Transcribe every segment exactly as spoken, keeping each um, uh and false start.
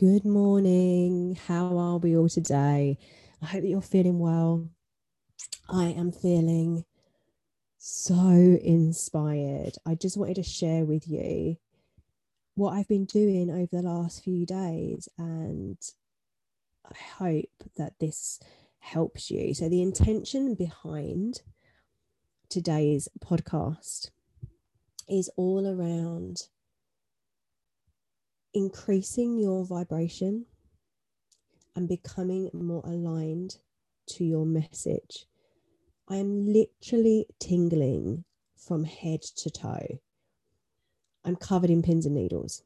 Good morning. How are we all today? I hope that you're feeling well. I am feeling so inspired. I just wanted to share with you what I've been doing over the last few days, and I hope that this helps you. So the intention behind today's podcast is all around increasing your vibration and becoming more aligned to your message. I am literally tingling from head to toe. I'm covered in pins and needles.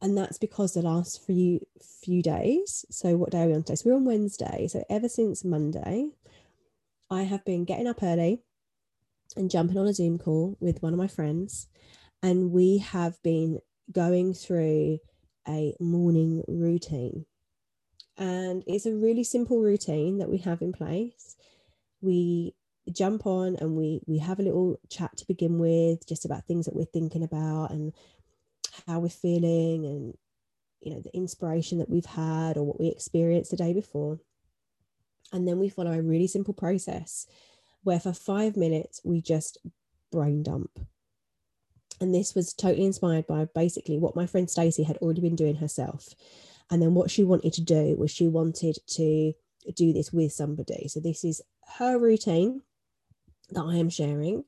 And that's because the last few few days, so what day are we on today? So we're on Wednesday. So ever since Monday, I have been getting up early and jumping on a Zoom call with one of my friends. And we have been going through a morning routine. And it's a really simple routine that we have in place. We jump on and we we have a little chat to begin with, just about things that we're thinking about and how we're feeling, and you know, the inspiration that we've had or what we experienced the day before. And then we follow a really simple process where for five minutes we just brain dump. And this was totally inspired by basically what my friend Stacey had already been doing herself. And then what she wanted to do was she wanted to do this with somebody. So this is her routine that I am sharing,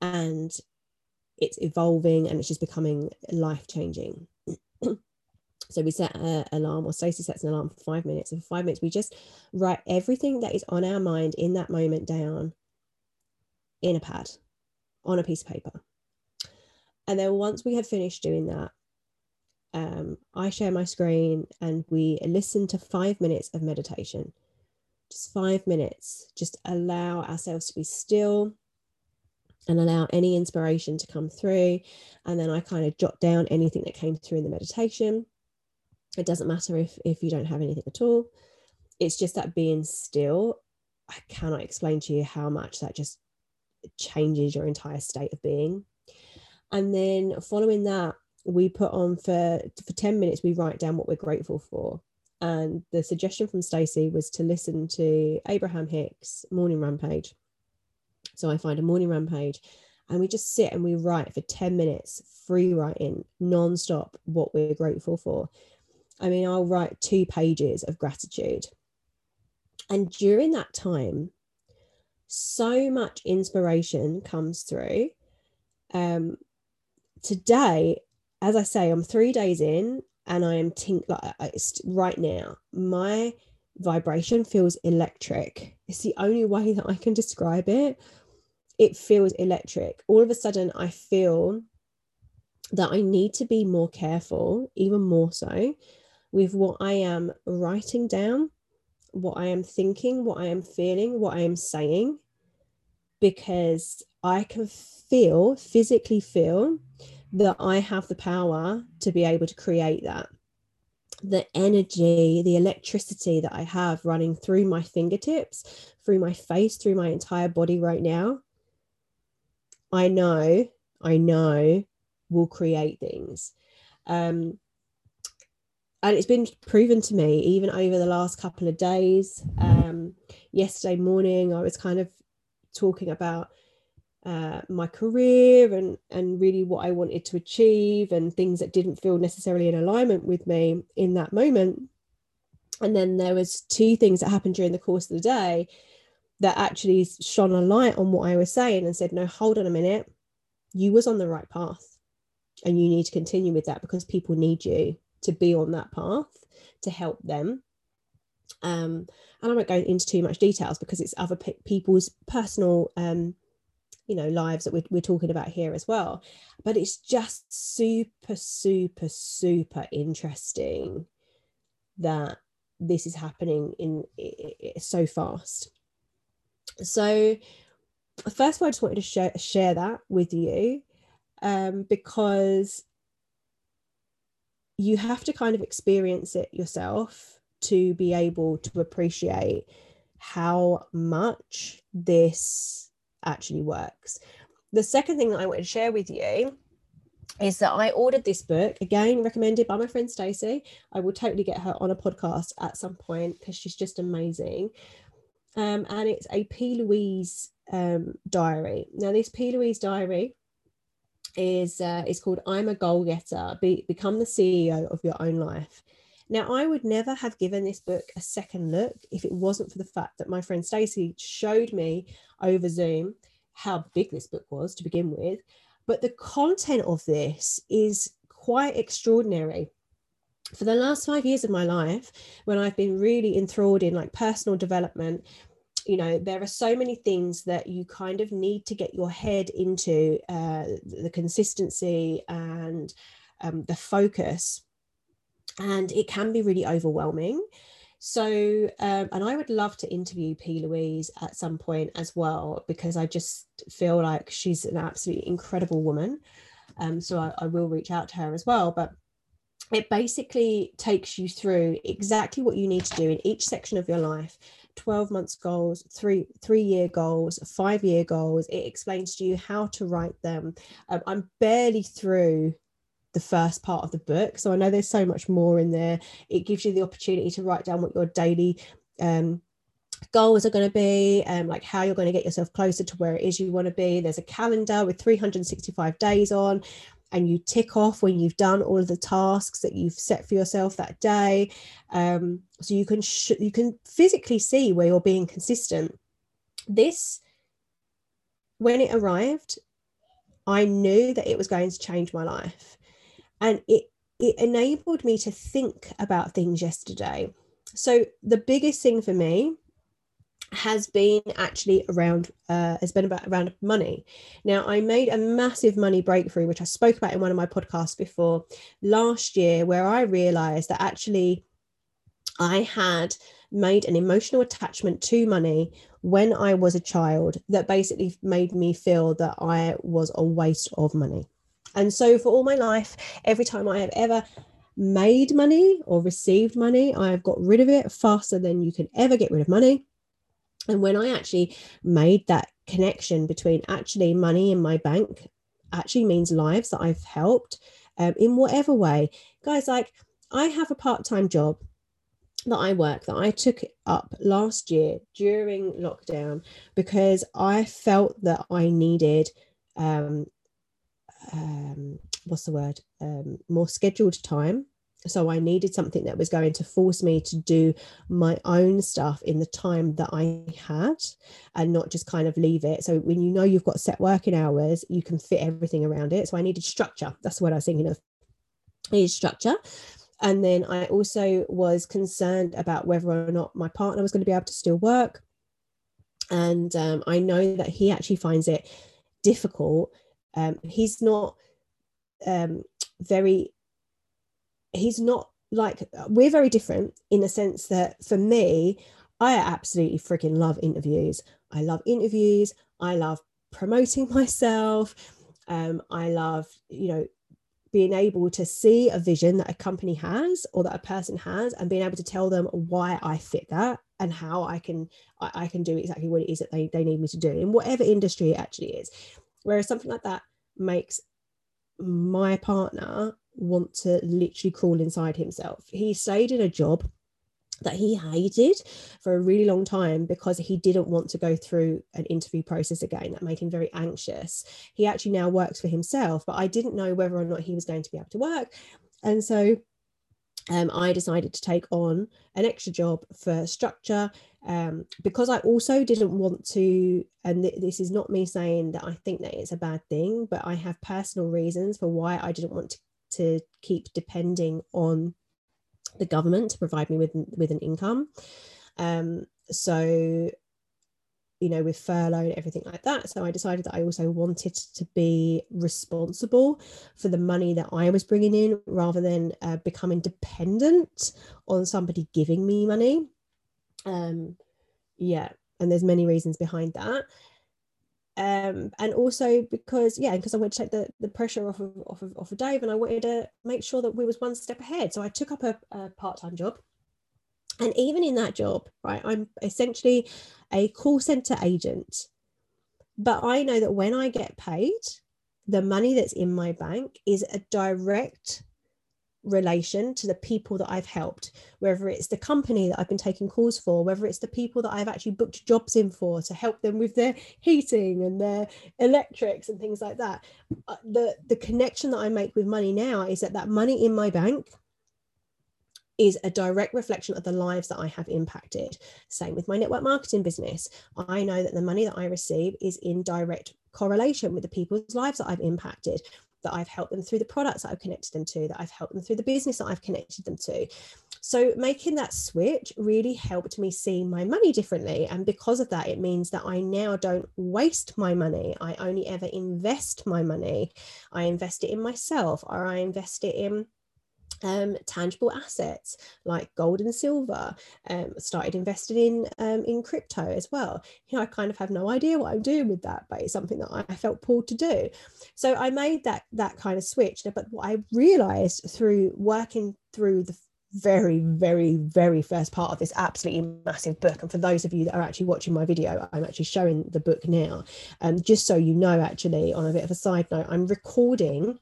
and it's evolving and it's just becoming life-changing. So we set an alarm, or Stacey sets an alarm for five minutes. And for five minutes, we just write everything that is on our mind in that moment down in a pad, on a piece of paper. And then once we had finished doing that, um, I share my screen and we listen to five minutes of meditation. Just five minutes. Just allow ourselves to be still and allow any inspiration to come through. And then I kind of jot down anything that came through in the meditation. It doesn't matter if, if you don't have anything at all. It's just that being still, I cannot explain to you how much that just changes your entire state of being. And then following that, we put on for, for ten minutes, we write down what we're grateful for. And the suggestion from Stacey was to listen to Abraham Hicks' Morning Rampage. So I find a Morning Rampage and we just sit and we write for ten minutes, free writing, nonstop, what we're grateful for. I mean, I'll write two pages of gratitude. And during that time, so much inspiration comes through. Um, Today, as I say, I'm three days in and I am tink- like, I, right now, my vibration feels electric. It's the only way that I can describe it. It feels electric. All of a sudden, I feel that I need to be more careful, even more so, with what I am writing down, what I am thinking, what I am feeling, what I am saying, because I can feel, physically feel, that I have the power to be able to create that. The energy, the electricity that I have running through my fingertips, through my face, through my entire body right now, I know, I know will create things. Um, and it's been proven to me even over the last couple of days. Um, yesterday morning, I was kind of talking about Uh, my career and and really what I wanted to achieve and things that didn't feel necessarily in alignment with me in that moment. And then there was two things that happened during the course of the day that actually shone a light on what I was saying and said, no, hold on a minute, you was on the right path and you need to continue with that because people need you to be on that path to help them. Um, and I won't go into too much details because it's other pe- people's personal um you know, lives that we're, we're talking about here as well. But it's just super, super, super interesting that this is happening in it, it, so fast. So first of all, I just wanted to share, share that with you um, because you have to kind of experience it yourself to be able to appreciate how much this actually works. The second thing that I wanted to share with you is that I ordered this book, again recommended by my friend Stacey. I will totally get her on a podcast at some point because she's just amazing. Um, and it's a P Louise um, diary. Now, this P Louise diary is uh, is called "I'm a Goal Getter: Be- Become the C E O of Your Own Life." Now, I would never have given this book a second look if it wasn't for the fact that my friend Stacey showed me over Zoom how big this book was to begin with. But the content of this is quite extraordinary. For the last five years of my life, when I've been really enthralled in like personal development, you know, there are so many things that you kind of need to get your head into, uh, the consistency and um, the focus. And it can be really overwhelming. So, um, and I would love to interview P Louise at some point as well, because I just feel like she's an absolutely incredible woman. Um, so I, I will reach out to her as well. But it basically takes you through exactly what you need to do in each section of your life. twelve months goals, three three year goals, five year goals. It explains to you how to write them. Um, I'm barely through the first part of the book, so I know there's so much more in there. It gives you the opportunity to write down what your daily um, goals are going to be, um, like how you're going to get yourself closer to where it is you want to be. There's a calendar with three hundred sixty-five days on, and you tick off when you've done all of the tasks that you've set for yourself that day. Um, so you can sh- you can physically see where you're being consistent. This, when it arrived, I knew that it was going to change my life. And it, it enabled me to think about things yesterday. So the biggest thing for me has been actually around, uh, has been about around money. Now, I made a massive money breakthrough, which I spoke about in one of my podcasts before last year, where I realized that actually I had made an emotional attachment to money when I was a child that basically made me feel that I was a waste of money. And so for all my life, every time I have ever made money or received money, I have got rid of it faster than you can ever get rid of money. And when I actually made that connection between actually money in my bank actually means lives that I've helped um, in whatever way. Guys, like I have a part-time job that I work that I took up last year during lockdown because I felt that I needed um um what's the word um more scheduled time. So I needed something that was going to force me to do my own stuff in the time that I had and not just kind of leave it. So when you know you've got set working hours, you can fit everything around it. So I needed structure. That's what I was thinking of. I needed structure. And then I also was concerned about whether or not my partner was going to be able to still work. And um, I know that he actually finds it difficult. Um, he's not um, very, he's not like, we're very different in the sense that for me, I absolutely freaking love interviews. I love interviews. I love promoting myself. Um, I love, you know, being able to see a vision that a company has or that a person has and being able to tell them why I fit that and how I can, I, I can do exactly what it is that they, they need me to do in whatever industry it actually is. Whereas something like that makes my partner want to literally crawl inside himself. He stayed in a job that he hated for a really long time because he didn't want to go through an interview process again. That made him very anxious. He actually now works for himself, but I didn't know whether or not he was going to be able to work. And so um, I decided to take on an extra job for structure. Um, because I also didn't want to, and th- this is not me saying that I think that it's a bad thing, but I have personal reasons for why I didn't want to, to keep depending on the government to provide me with, with an income. Um, so, you know, with furlough and everything like that. So I decided that I also wanted to be responsible for the money that I was bringing in rather than uh, becoming dependent on somebody giving me money. Um, yeah, and there's many reasons behind that. Um, and also because, yeah, because I wanted to take the, the pressure off of, off of off of Dave, and I wanted to make sure that we was one step ahead. So I took up a, a part-time job. And even in that job, right, I'm essentially a call centre agent. But I know that when I get paid, the money that's in my bank is a direct relation to the people that I've helped, whether it's the company that I've been taking calls for, whether it's the people that I've actually booked jobs in for to help them with their heating and their electrics and things like that. The, the connection that I make with money now is that that money in my bank is a direct reflection of the lives that I have impacted. Same with my network marketing business. I know that the money that I receive is in direct correlation with the people's lives that I've impacted, that I've helped them through the products that I've connected them to, that I've helped them through the business that I've connected them to. So making that switch really helped me see my money differently. And because of that, it means that I now don't waste my money. I only ever invest my money. I invest it in myself, or I invest it in um tangible assets like gold and silver. Um started investing in um in crypto as well. You know, I kind of have no idea what I'm doing with that, but it's something that I felt pulled to do. So I made that that kind of switch. But what I realized through working through the very very very first part of this absolutely massive book, and for those of you that are actually watching my video, I'm actually showing the book now, and um, just so you know, actually on a bit of a side note, I'm recording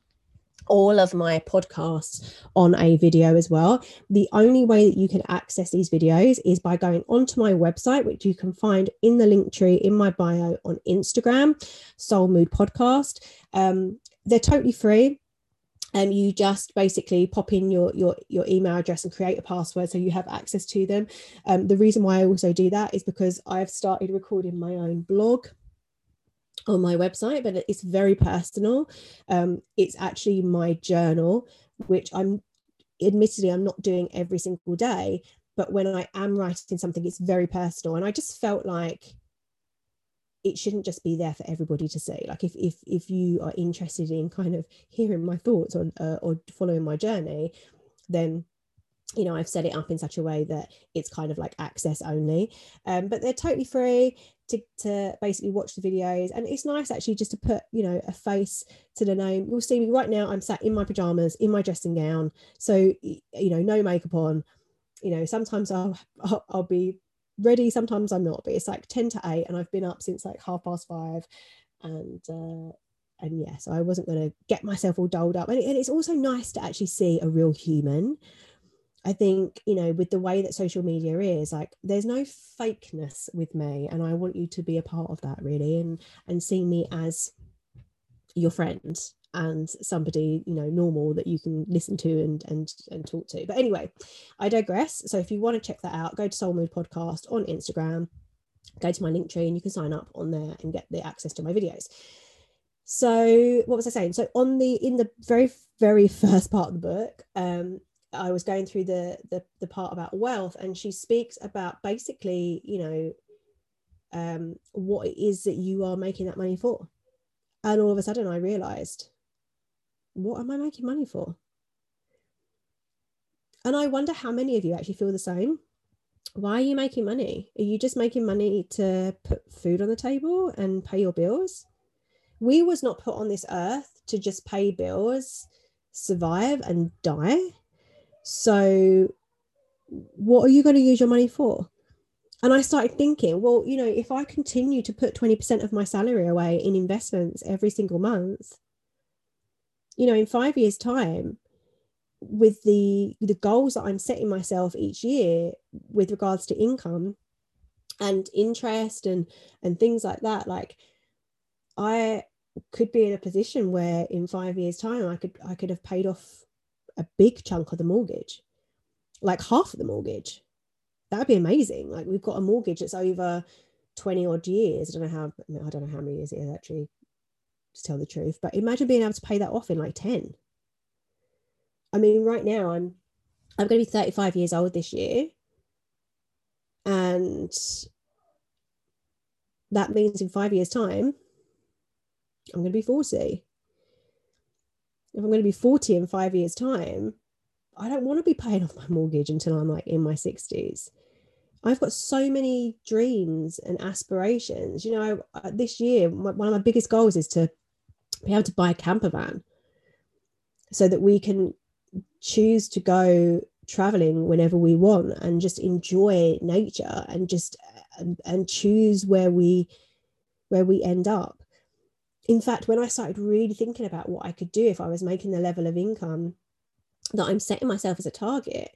all of my podcasts on a video as well. The only way that you can access these videos is by going onto my website, which you can find in the link tree in my bio on Instagram, Soul Mood Podcast. Um, they're totally free. And you just basically pop in your, your, your email address and create a password so you have access to them. Um, the reason why I also do that is because I've started recording my own blog on my website, but it's very personal. Um, it's actually my journal, which I'm admittedly I'm not doing every single day, but when I am writing something, it's very personal. And I just felt like it shouldn't just be there for everybody to see. Like if if if you are interested in kind of hearing my thoughts on uh, or following my journey, then you know, I've set it up in such a way that it's kind of like access only, um, but they're totally free to, to basically watch the videos. And it's nice actually just to put, you know, a face to the name. You'll see me right now, I'm sat in my pajamas, in my dressing gown. So, you know, no makeup on. You know, sometimes I'll, I'll, I'll be ready, sometimes I'm not, but it's like ten to eight and I've been up since like half past five. And, uh, and yeah, so I wasn't going to get myself all dolled up. And, it, and it's also nice to actually see a real human. I think, you know, with the way that social media is, like there's no fakeness with me, and I want you to be a part of that really, and and see me as your friend and somebody, you know, normal that you can listen to and and and talk to. But anyway, I digress. So if you want to check that out, go to Soul Mood Podcast on Instagram, go to my link tree, and you can sign up on there and get the access to my videos. So what was I saying? So on the in the very very first part of the book, um I was going through the, the the part about wealth, and she speaks about basically, you know, um, what it is that you are making that money for. And all of a sudden I realized, what am I making money for? And I wonder how many of you actually feel the same. Why are you making money? Are you just making money to put food on the table and pay your bills? We was not put on this earth to just pay bills, survive and die. So what are you going to use your money for? And I started thinking, well, you know, if I continue to put twenty percent of my salary away in investments every single month, you know, in five years' time, with the the goals that I'm setting myself each year with regards to income and interest and and things like that, like I could be in a position where in five years' time I could I could have paid off a big chunk of the mortgage, like half of the mortgage. That'd be amazing. Like we've got a mortgage that's over twenty odd years. I don't know how, I don't know how many years it is actually, to tell the truth, but imagine being able to pay that off in like ten. I mean, right now I'm, I'm going to be thirty-five years old this year. And that means in five years time, I'm going to be forty. If I'm going to be forty in five years' time, I don't want to be paying off my mortgage until I'm like in my sixties. I've got so many dreams and aspirations. You know, I, this year, my, one of my biggest goals is to be able to buy a camper van so that we can choose to go traveling whenever we want and just enjoy nature and just and, and choose where we where we end up. in fact, when I started really thinking about what I could do if I was making the level of income that I'm setting myself as a target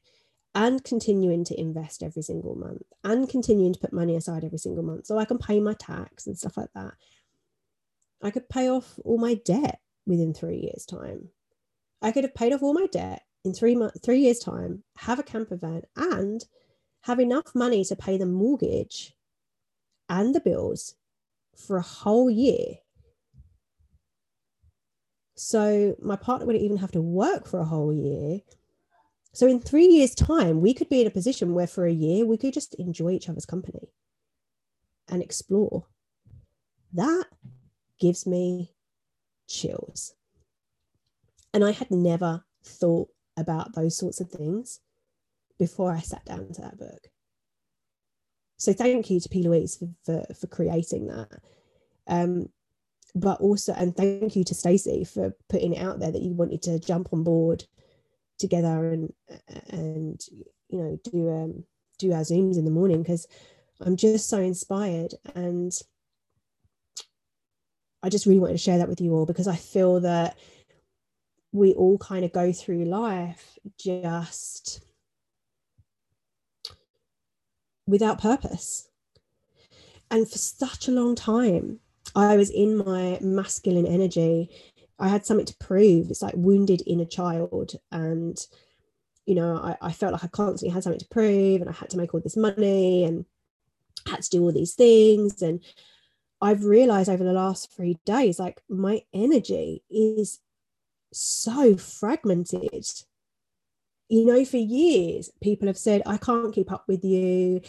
and continuing to invest every single month and continuing to put money aside every single month so I can pay my tax and stuff like that, I could pay off all my debt within three years' time. I could have paid off all my debt in three months, three years' time, have a camper van and have enough money to pay the mortgage and the bills for a whole year. So my partner wouldn't even have to work for a whole year. So in three years' time, we could be in a position where for a year, we could just enjoy each other's company and explore. That gives me chills. And I had never thought about those sorts of things before I sat down to that book. So thank you to P Louise for, for, for creating that. Um, but also, and thank you to Stacey for putting it out there that you wanted to jump on board together and, and you know, do, um, do our Zooms in the morning, because I'm just so inspired. And I just really wanted to share that with you all, because I feel that we all kind of go through life just without purpose. And for such a long time, I was in my masculine energy. I had something to prove. It's like wounded inner child. And, you know, I, I felt like I constantly had something to prove, and I had to make all this money and had to do all these things. And I've realized over the last three days, like, my energy is so fragmented. You know, for years, people have said, I can't keep up with you.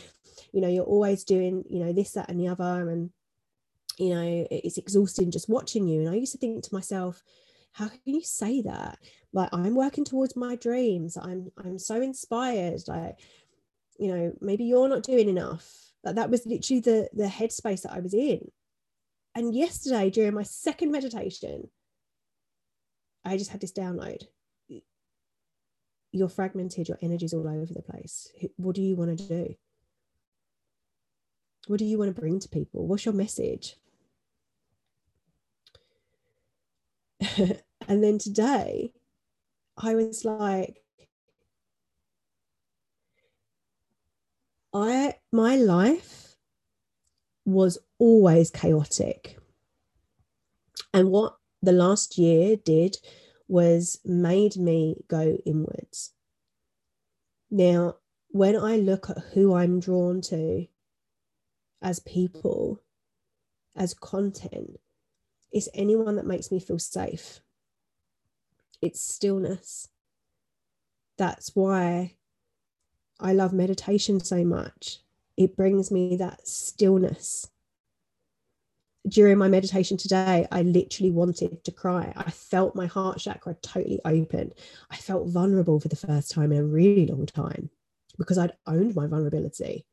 You know, you're always doing, you know, this, that, and the other. And, you know, it's exhausting just watching you. And I used to think to myself, how can you say that? Like, I'm working towards my dreams. I'm, I'm so inspired. Like, you know, maybe you're not doing enough. Like, that was literally the, the headspace that I was in. And yesterday, during my second meditation, I just had this download. You're fragmented, your energy's all over the place. What do you want to do? What do you want to bring to people? What's your message? And then today, I was like, I, my life was always chaotic. And what the last year did was made me go inwards. Now, when I look at who I'm drawn to as people, as content, it's anyone that makes me feel safe. It's stillness. That's why I love meditation so much. It brings me that stillness. During my meditation today, I literally wanted to cry. I felt my heart chakra totally open. I felt vulnerable for the first time in a really long time, because I'd owned my vulnerability.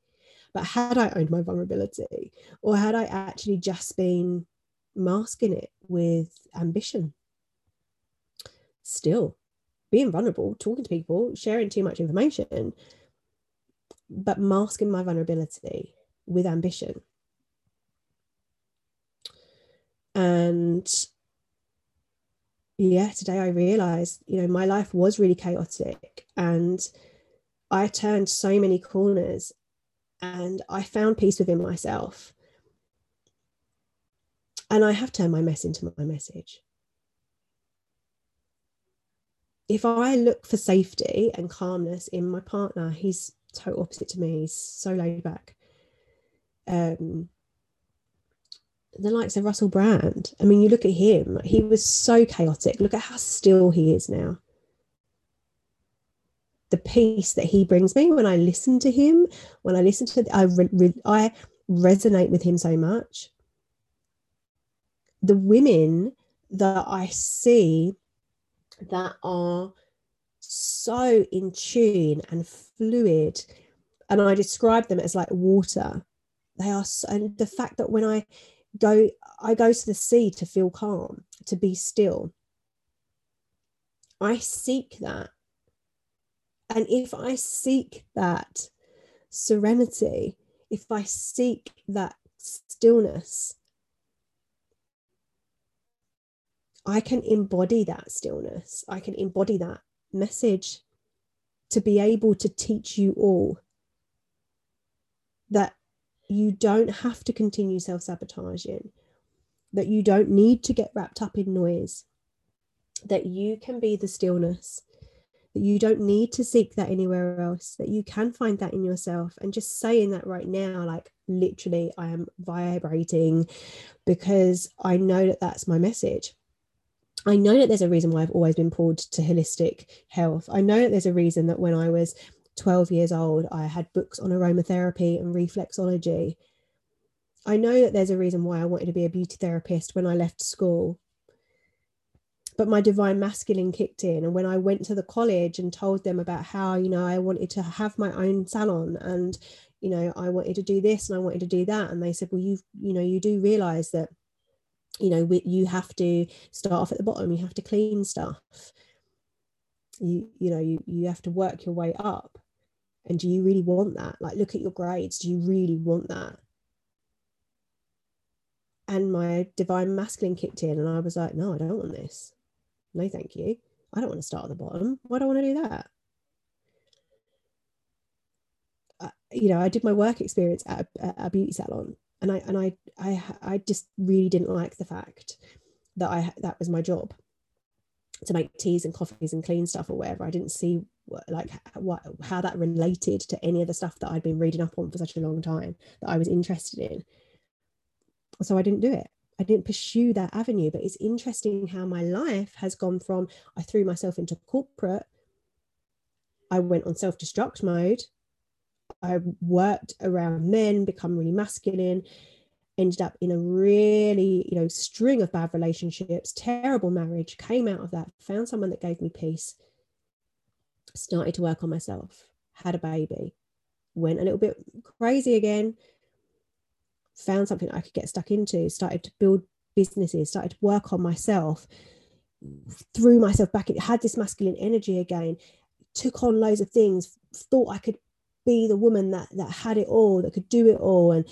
But had I owned my vulnerability, or had I actually just been masking it with ambition? Still, being vulnerable, talking to people, sharing too much information, but masking my vulnerability with ambition. And yeah, today I realized, you know, my life was really chaotic, and I turned so many corners, and I found peace within myself. And I have turned my mess into my message. If I look for safety and calmness in my partner, he's total opposite to me. He's so laid back. Um, the likes of Russell Brand. I mean, you look at him, he was so chaotic. Look at how still he is now. The peace that he brings me when I listen to him, when I listen to, I, re, I resonate with him so much. The women that I see that are so in tune and fluid, and I describe them as like water. They are so, and the fact that when I go I go to the sea to feel calm, to be still, I seek that. And if I seek that serenity, if I seek that stillness, I can embody that stillness. I can embody that message to be able to teach you all that you don't have to continue self-sabotaging, that you don't need to get wrapped up in noise, that you can be the stillness, that you don't need to seek that anywhere else, that you can find that in yourself. And just saying that right now, like literally I am vibrating because I know that that's my message. I know that there's a reason why I've always been pulled to holistic health. I know that there's a reason that when I was twelve years old, I had books on aromatherapy and reflexology. I know that there's a reason why I wanted to be a beauty therapist when I left school. But my divine masculine kicked in. And when I went to the college and told them about how, you know, I wanted to have my own salon and, you know, I wanted to do this and I wanted to do that. And they said, well, you've, you know, you do realize that, you know, we, you have to start off at the bottom. You have to clean stuff. You, you know, you, you have to work your way up. And do you really want that? Like, look at your grades. Do you really want that? And my divine masculine kicked in and I was like, no, I don't want this. No, thank you. I don't want to start at the bottom. Why do I want to do that? I, you know, I did my work experience at a, at a beauty salon. And I and I, I I just really didn't like the fact that I that was my job, to make teas and coffees and clean stuff or whatever. I didn't see what, like what, how that related to any of the stuff that I'd been reading up on for such a long time that I was interested in. So I didn't do it. I didn't pursue that avenue. But it's interesting how my life has gone from I threw myself into corporate. I went on self-destruct mode. I worked around men, become really masculine, ended up in a really, you know, string of bad relationships, terrible marriage, came out of that, found someone that gave me peace, started to work on myself, had a baby, went a little bit crazy again, found something I could get stuck into, started to build businesses, started to work on myself, threw myself back, had this masculine energy again, took on loads of things, thought I could be the woman that that had it all, that could do it all, and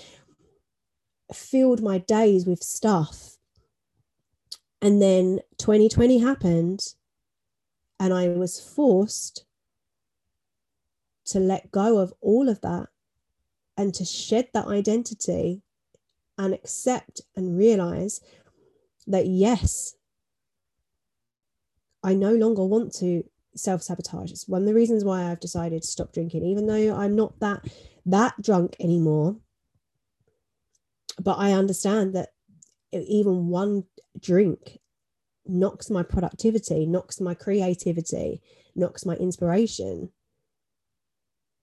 filled my days with stuff. And then twenty twenty happened and I was forced to let go of all of that and to shed that identity and accept and realize that yes, I no longer want to self-sabotage. It's one of the reasons why I've decided to stop drinking, even though I'm not that that drunk anymore. But I understand that even one drink knocks my productivity, knocks my creativity, knocks my inspiration,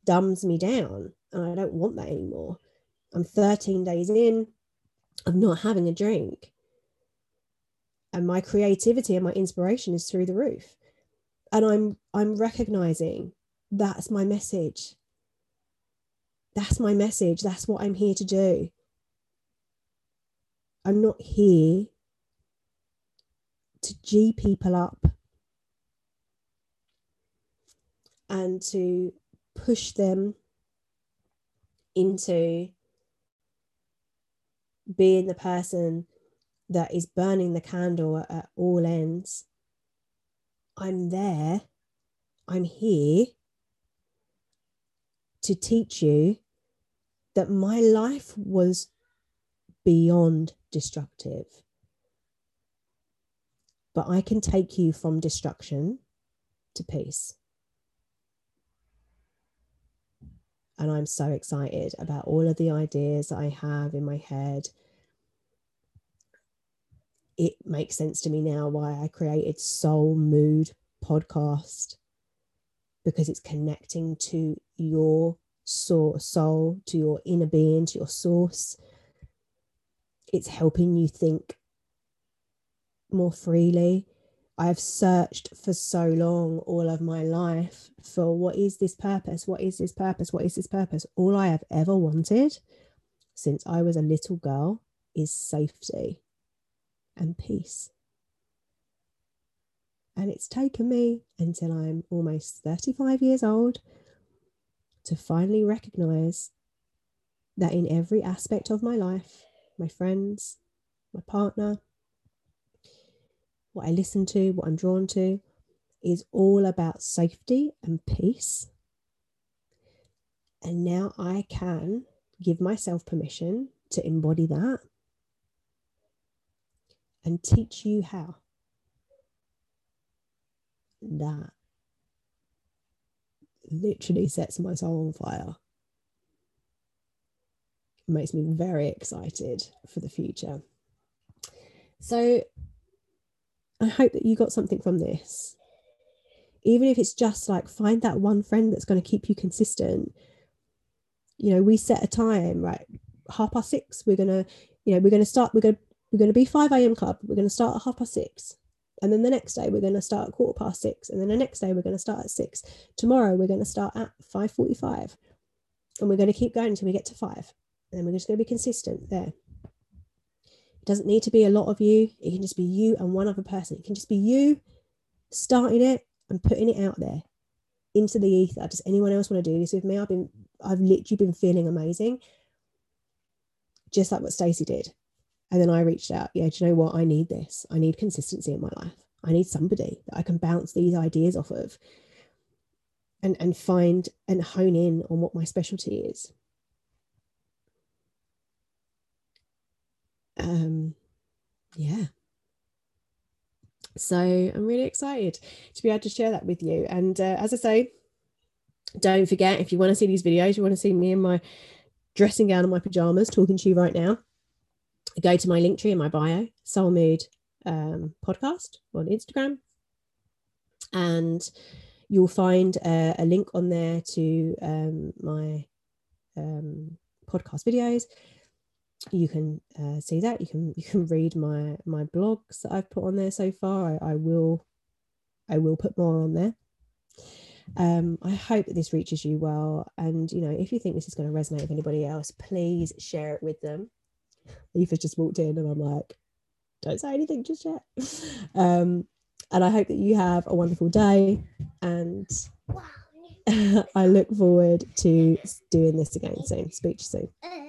dumbs me down, and I don't want that anymore. I'm thirteen days in of not having a drink, and my creativity and my inspiration is through the roof. And I'm I'm recognizing that's my message. That's my message. That's what I'm here to do. I'm not here to G people up and to push them into being the person that is burning the candle at all ends. I'm there, I'm here to teach you that my life was beyond destructive. But I can take you from destruction to peace. And I'm so excited about all of the ideas that I have in my head. It makes sense to me now why I created Soul Mood Podcast, because it's connecting to your soul, to your inner being, to your source. It's helping you think more freely. I've searched for so long, all of my life, for what is this purpose? What is this purpose? What is this purpose? All I have ever wanted since I was a little girl is safety and peace. And it's taken me until I'm almost thirty-five years old to finally recognize that in every aspect of my life, my friends, my partner, what I listen to, what I'm drawn to, is all about safety and peace. And now I can give myself permission to embody that and teach you how. That literally sets my soul on fire. It makes me very excited for the future. So I hope that you got something from this. Even if it's just like, find that one friend that's going to keep you consistent. You know, we set a time, right? Half past six, we're going to, you know, we're going to start, we're going to, we're going to be five a.m. club. We're going to start at half past six. And then the next day we're going to start at quarter past six. And then the next day we're going to start at six. Tomorrow we're going to start at five forty-five. And we're going to keep going until we get to five. And then we're just going to be consistent there. It doesn't need to be a lot of you. It can just be you and one other person. It can just be you starting it and putting it out there into the ether. Does anyone else want to do this with me? I've been, I've literally been feeling amazing. Just like what Stacey did. And then I reached out. Yeah, do you know what? I need this. I need consistency in my life. I need somebody that I can bounce these ideas off of and, and find and hone in on what my specialty is. Um, yeah. So I'm really excited to be able to share that with you. And uh, as I say, don't forget, if you want to see these videos, you want to see me in my dressing gown and my pajamas talking to you right now, go to my link tree in my bio, Soul Mood um, Podcast on Instagram. And you'll find a, a link on there to um, my um, podcast videos. You can uh, see that. You can you can read my my blogs that I've put on there so far. I, I will I will put more on there. Um, I hope that this reaches you well. And you know, if you think this is going to resonate with anybody else, please share it with them. Aoife's just walked in, and I'm like, don't say anything just yet. Um, and I hope that you have a wonderful day. And I look forward to doing this again soon. Speak to you soon.